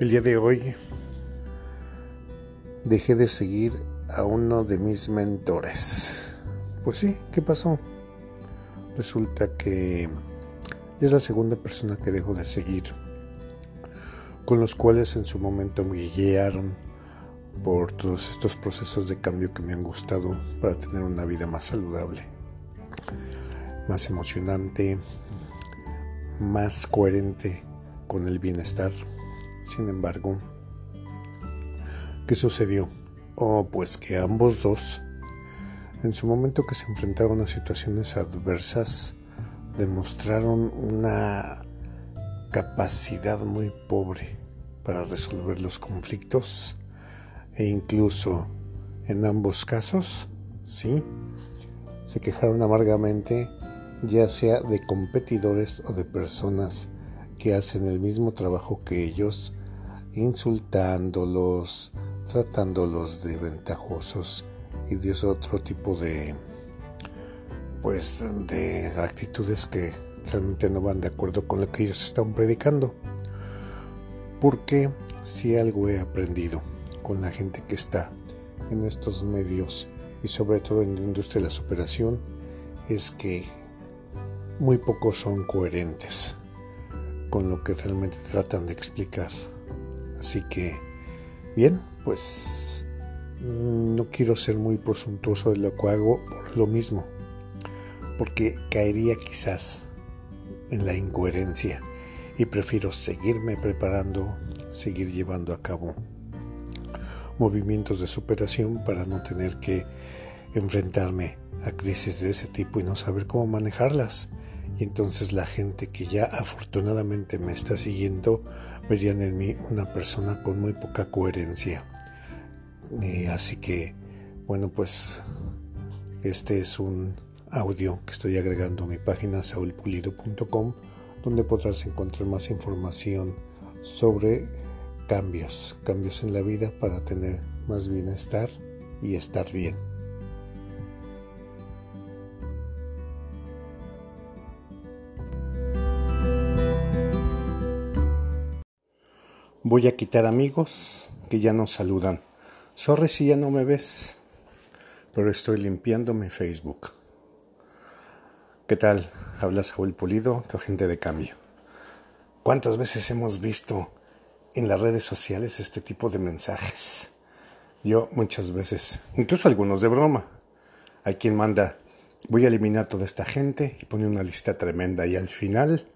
El día de hoy dejé de seguir a uno de mis mentores. Pues sí, ¿qué pasó? Resulta que es la segunda persona que dejo de seguir, con los cuales en su momento me guiaron por todos estos procesos de cambio que me han gustado para tener una vida más saludable, más emocionante, más coherente con el bienestar. Sin embargo, ¿qué sucedió? Oh, pues que ambos dos, en su momento que se enfrentaron a situaciones adversas, demostraron una capacidad muy pobre para resolver los conflictos e incluso en ambos casos, sí, se quejaron amargamente, ya sea de competidores o de personas que hacen el mismo trabajo que ellos, insultándolos, tratándolos de ventajosos y de otro tipo de, pues, de actitudes que realmente no van de acuerdo con lo que ellos están predicando. Porque si algo he aprendido con la gente que está en estos medios y sobre todo en la industria de la superación, es que muy pocos son coherentes con lo que realmente tratan de explicar. Así que, bien, pues no quiero ser muy presuntuoso de lo que hago por lo mismo, porque caería quizás en la incoherencia y prefiero seguirme preparando, seguir llevando a cabo movimientos de superación para no tener que enfrentarme a crisis de ese tipo y no saber cómo manejarlas. Y entonces la gente que ya afortunadamente me está siguiendo verían en mí una persona con muy poca coherencia. Así que, bueno, pues este es un audio que estoy agregando a mi página saulpulido.com, donde podrás encontrar más información sobre cambios en la vida para tener más bienestar y estar bien. Voy a quitar amigos que ya no saludan. Sorry si ya no me ves, pero estoy limpiando mi Facebook. ¿Qué tal? Habla Saúl Pulido, tu agente de cambio. ¿Cuántas veces hemos visto en las redes sociales este tipo de mensajes? Yo muchas veces, incluso algunos de broma. Hay quien manda, voy a eliminar toda esta gente y pone una lista tremenda y al final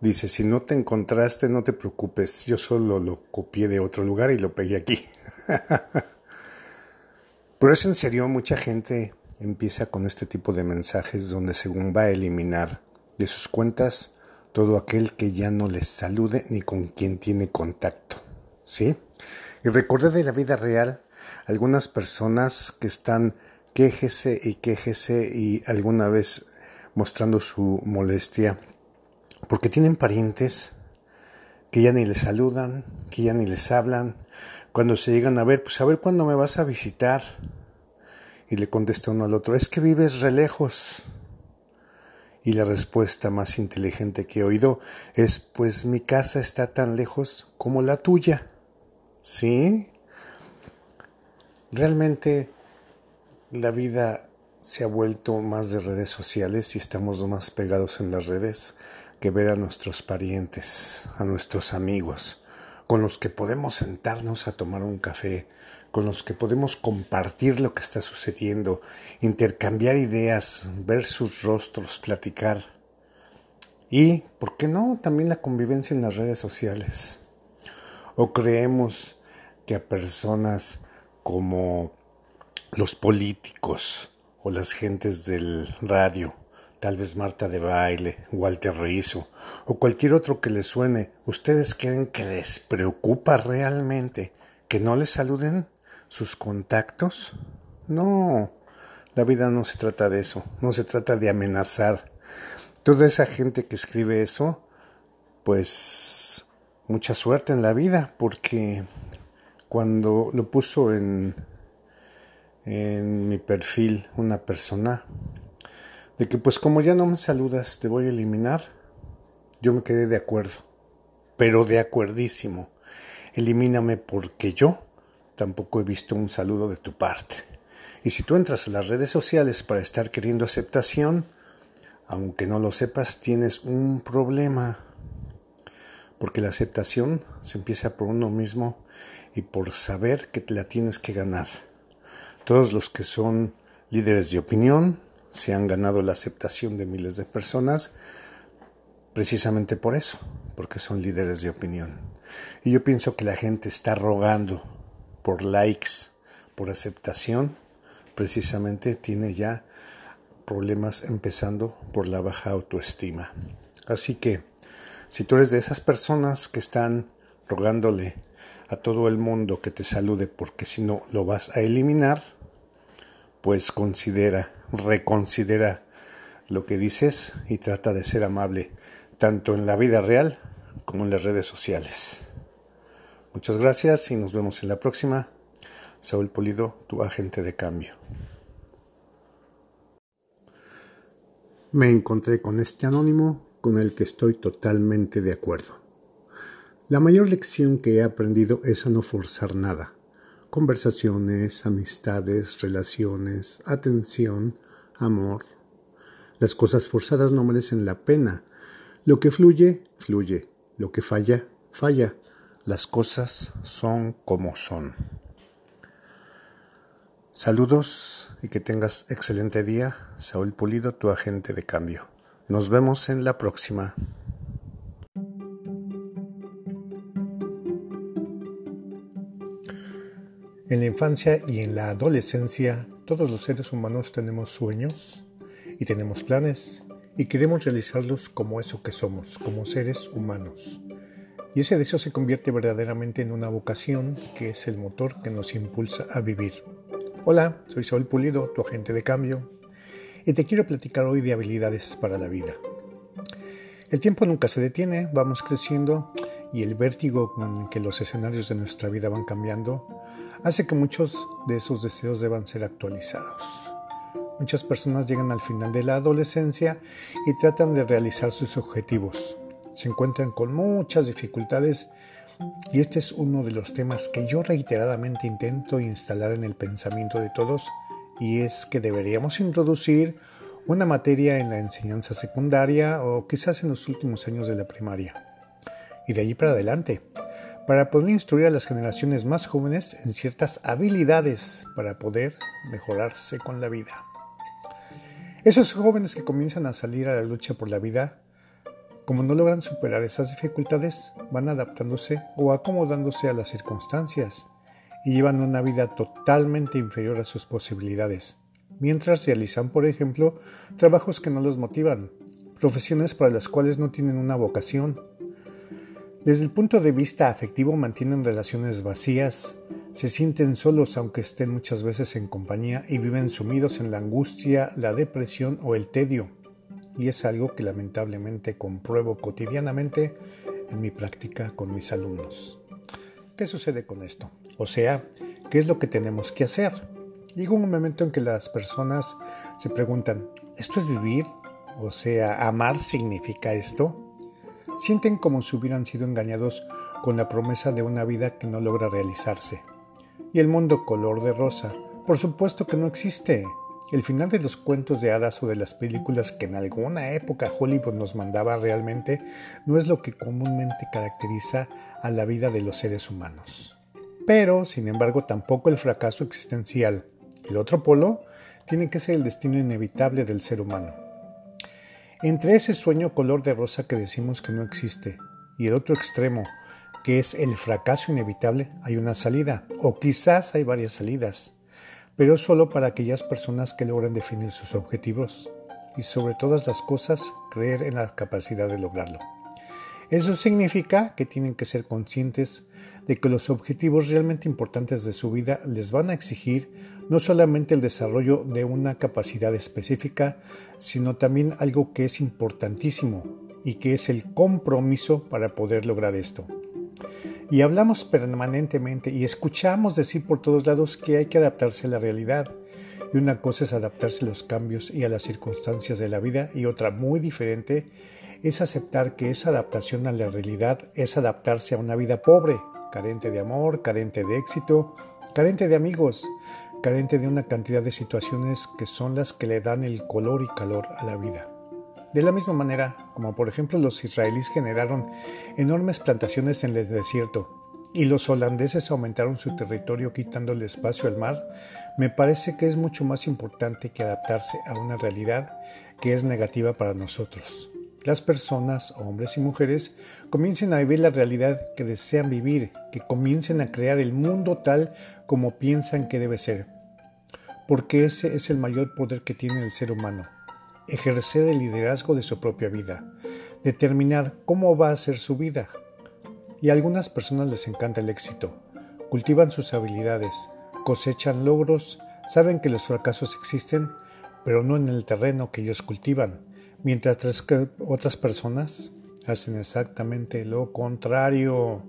dice, si no te encontraste, no te preocupes, yo solo lo copié de otro lugar y lo pegué aquí. Pero es en serio, mucha gente empieza con este tipo de mensajes donde según va a eliminar de sus cuentas todo aquel que ya no les salude ni con quien tiene contacto, ¿sí? Y recordé de la vida real algunas personas que están quéjese y alguna vez mostrando su molestia, porque tienen parientes que ya ni les saludan, que ya ni les hablan. Cuando se llegan a ver, pues a ver cuándo me vas a visitar. Y le contesta uno al otro, es que vives re lejos. Y la respuesta más inteligente que he oído es, pues mi casa está tan lejos como la tuya. ¿Sí? Realmente la vida se ha vuelto más de redes sociales y estamos más pegados en las redes que ver a nuestros parientes, a nuestros amigos, con los que podemos sentarnos a tomar un café, con los que podemos compartir lo que está sucediendo, intercambiar ideas, ver sus rostros, platicar. Y, ¿por qué no?, también la convivencia en las redes sociales. O creemos que a personas como los políticos o las gentes del radio, tal vez Marta de Baile, Walter Rizo o cualquier otro que les suene, ¿ustedes creen que les preocupa realmente que no les saluden sus contactos? No, la vida no se trata de eso, no se trata de amenazar. Toda esa gente que escribe eso, pues mucha suerte en la vida, porque cuando lo puso en mi perfil una persona, de que pues como ya no me saludas te voy a eliminar, yo me quedé de acuerdo, pero de acuerdísimo. elimíname porque yo tampoco he visto un saludo de tu parte. Y si tú entras a las redes sociales para estar queriendo aceptación, aunque no lo sepas, tienes un problema. Porque la aceptación se empieza por uno mismo y por saber que te la tienes que ganar. Todos los que son líderes de opinión se han ganado la aceptación de miles de personas precisamente por eso, porque son líderes de opinión. Y yo pienso que la gente está rogando por likes, por aceptación, precisamente tiene ya problemas empezando por la baja autoestima. Así que, si tú eres de esas personas que están rogándole a todo el mundo que te salude porque si no lo vas a eliminar, pues reconsidera lo que dices y trata de ser amable, tanto en la vida real como en las redes sociales. Muchas gracias y nos vemos en la próxima. Saúl Pulido, tu agente de cambio. Me encontré con este anónimo con el que estoy totalmente de acuerdo. La mayor lección que he aprendido es a no forzar nada. Conversaciones, amistades, relaciones, atención, amor. Las cosas forzadas no merecen la pena. Lo que fluye, fluye. Lo que falla, falla. Las cosas son como son. Saludos y que tengas excelente día. Saúl Pulido, tu agente de cambio. Nos vemos en la próxima. En la infancia y en la adolescencia, todos los seres humanos tenemos sueños y tenemos planes y queremos realizarlos como eso que somos, como seres humanos. Y ese deseo se convierte verdaderamente en una vocación que es el motor que nos impulsa a vivir. Hola, soy Saúl Pulido, tu agente de cambio, y te quiero platicar hoy de habilidades para la vida. El tiempo nunca se detiene, vamos creciendo y el vértigo con que los escenarios de nuestra vida van cambiando hace que muchos de esos deseos deban ser actualizados. Muchas personas llegan al final de la adolescencia y tratan de realizar sus objetivos. Se encuentran con muchas dificultades y este es uno de los temas que yo reiteradamente intento instalar en el pensamiento de todos, y es que deberíamos introducir una materia en la enseñanza secundaria o quizás en los últimos años de la primaria y de allí para adelante, para poder instruir a las generaciones más jóvenes en ciertas habilidades para poder mejorarse con la vida. Esos jóvenes que comienzan a salir a la lucha por la vida, como no logran superar esas dificultades, van adaptándose o acomodándose a las circunstancias y llevan una vida totalmente inferior a sus posibilidades, mientras realizan, por ejemplo, trabajos que no los motivan, profesiones para las cuales no tienen una vocación. Desde el punto de vista afectivo mantienen relaciones vacías, se sienten solos aunque estén muchas veces en compañía y viven sumidos en la angustia, la depresión o el tedio. Y es algo que lamentablemente compruebo cotidianamente en mi práctica con mis alumnos. ¿Qué sucede con esto? O sea, ¿qué es lo que tenemos que hacer? Llega un momento en que las personas se preguntan, ¿esto es vivir? O sea, ¿amar significa esto? Sienten como si hubieran sido engañados con la promesa de una vida que no logra realizarse. Y el mundo color de rosa, por supuesto que no existe. El final de los cuentos de hadas o de las películas que en alguna época Hollywood nos mandaba realmente no es lo que comúnmente caracteriza a la vida de los seres humanos. Pero, sin embargo, tampoco el fracaso existencial. El otro polo tiene que ser el destino inevitable del ser humano. Entre ese sueño color de rosa que decimos que no existe y el otro extremo, que es el fracaso inevitable, hay una salida, o quizás hay varias salidas, pero solo para aquellas personas que logran definir sus objetivos y sobre todas las cosas creer en la capacidad de lograrlo. Eso significa que tienen que ser conscientes de que los objetivos realmente importantes de su vida les van a exigir no solamente el desarrollo de una capacidad específica, sino también algo que es importantísimo y que es el compromiso para poder lograr esto. Y hablamos permanentemente y escuchamos decir por todos lados que hay que adaptarse a la realidad. Y una cosa es adaptarse a los cambios y a las circunstancias de la vida y otra muy diferente es aceptar que esa adaptación a la realidad es adaptarse a una vida pobre, carente de amor, carente de éxito, carente de amigos, carente de una cantidad de situaciones que son las que le dan el color y calor a la vida. De la misma manera, como por ejemplo los israelíes generaron enormes plantaciones en el desierto y los holandeses aumentaron su territorio quitándole espacio al mar, me parece que es mucho más importante que adaptarse a una realidad que es negativa para nosotros. Las personas, hombres y mujeres, comiencen a vivir la realidad que desean vivir, que comiencen a crear el mundo tal como piensan que debe ser, porque ese es el mayor poder que tiene el ser humano: ejercer el liderazgo de su propia vida, determinar cómo va a ser su vida. Y a algunas personas les encanta el éxito, cultivan sus habilidades, cosechan logros, saben que los fracasos existen, pero no en el terreno que ellos cultivan, mientras que otras personas hacen exactamente lo contrario.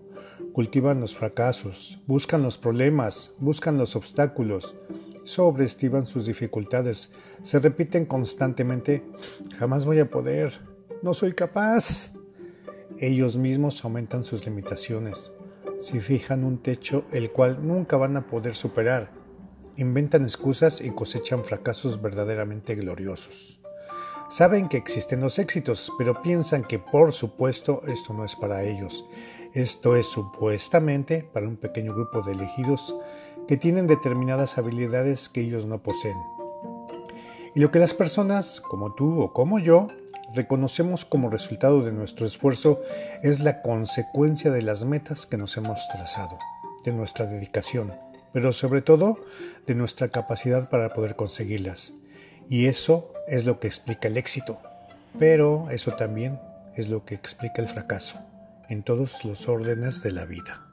Cultivan los fracasos, buscan los problemas, buscan los obstáculos, sobreestiman sus dificultades, se repiten constantemente: jamás voy a poder, no soy capaz. Ellos mismos aumentan sus limitaciones, se fijan un techo el cual nunca van a poder superar, inventan excusas y cosechan fracasos verdaderamente gloriosos. Saben que existen los éxitos, pero piensan que por supuesto esto no es para ellos. Esto es supuestamente para un pequeño grupo de elegidos que tienen determinadas habilidades que ellos no poseen. Y lo que las personas, como tú o como yo, reconocemos como resultado de nuestro esfuerzo es la consecuencia de las metas que nos hemos trazado, de nuestra dedicación, pero sobre todo de nuestra capacidad para poder conseguirlas. Y eso es lo que explica el éxito, pero eso también es lo que explica el fracaso en todos los órdenes de la vida.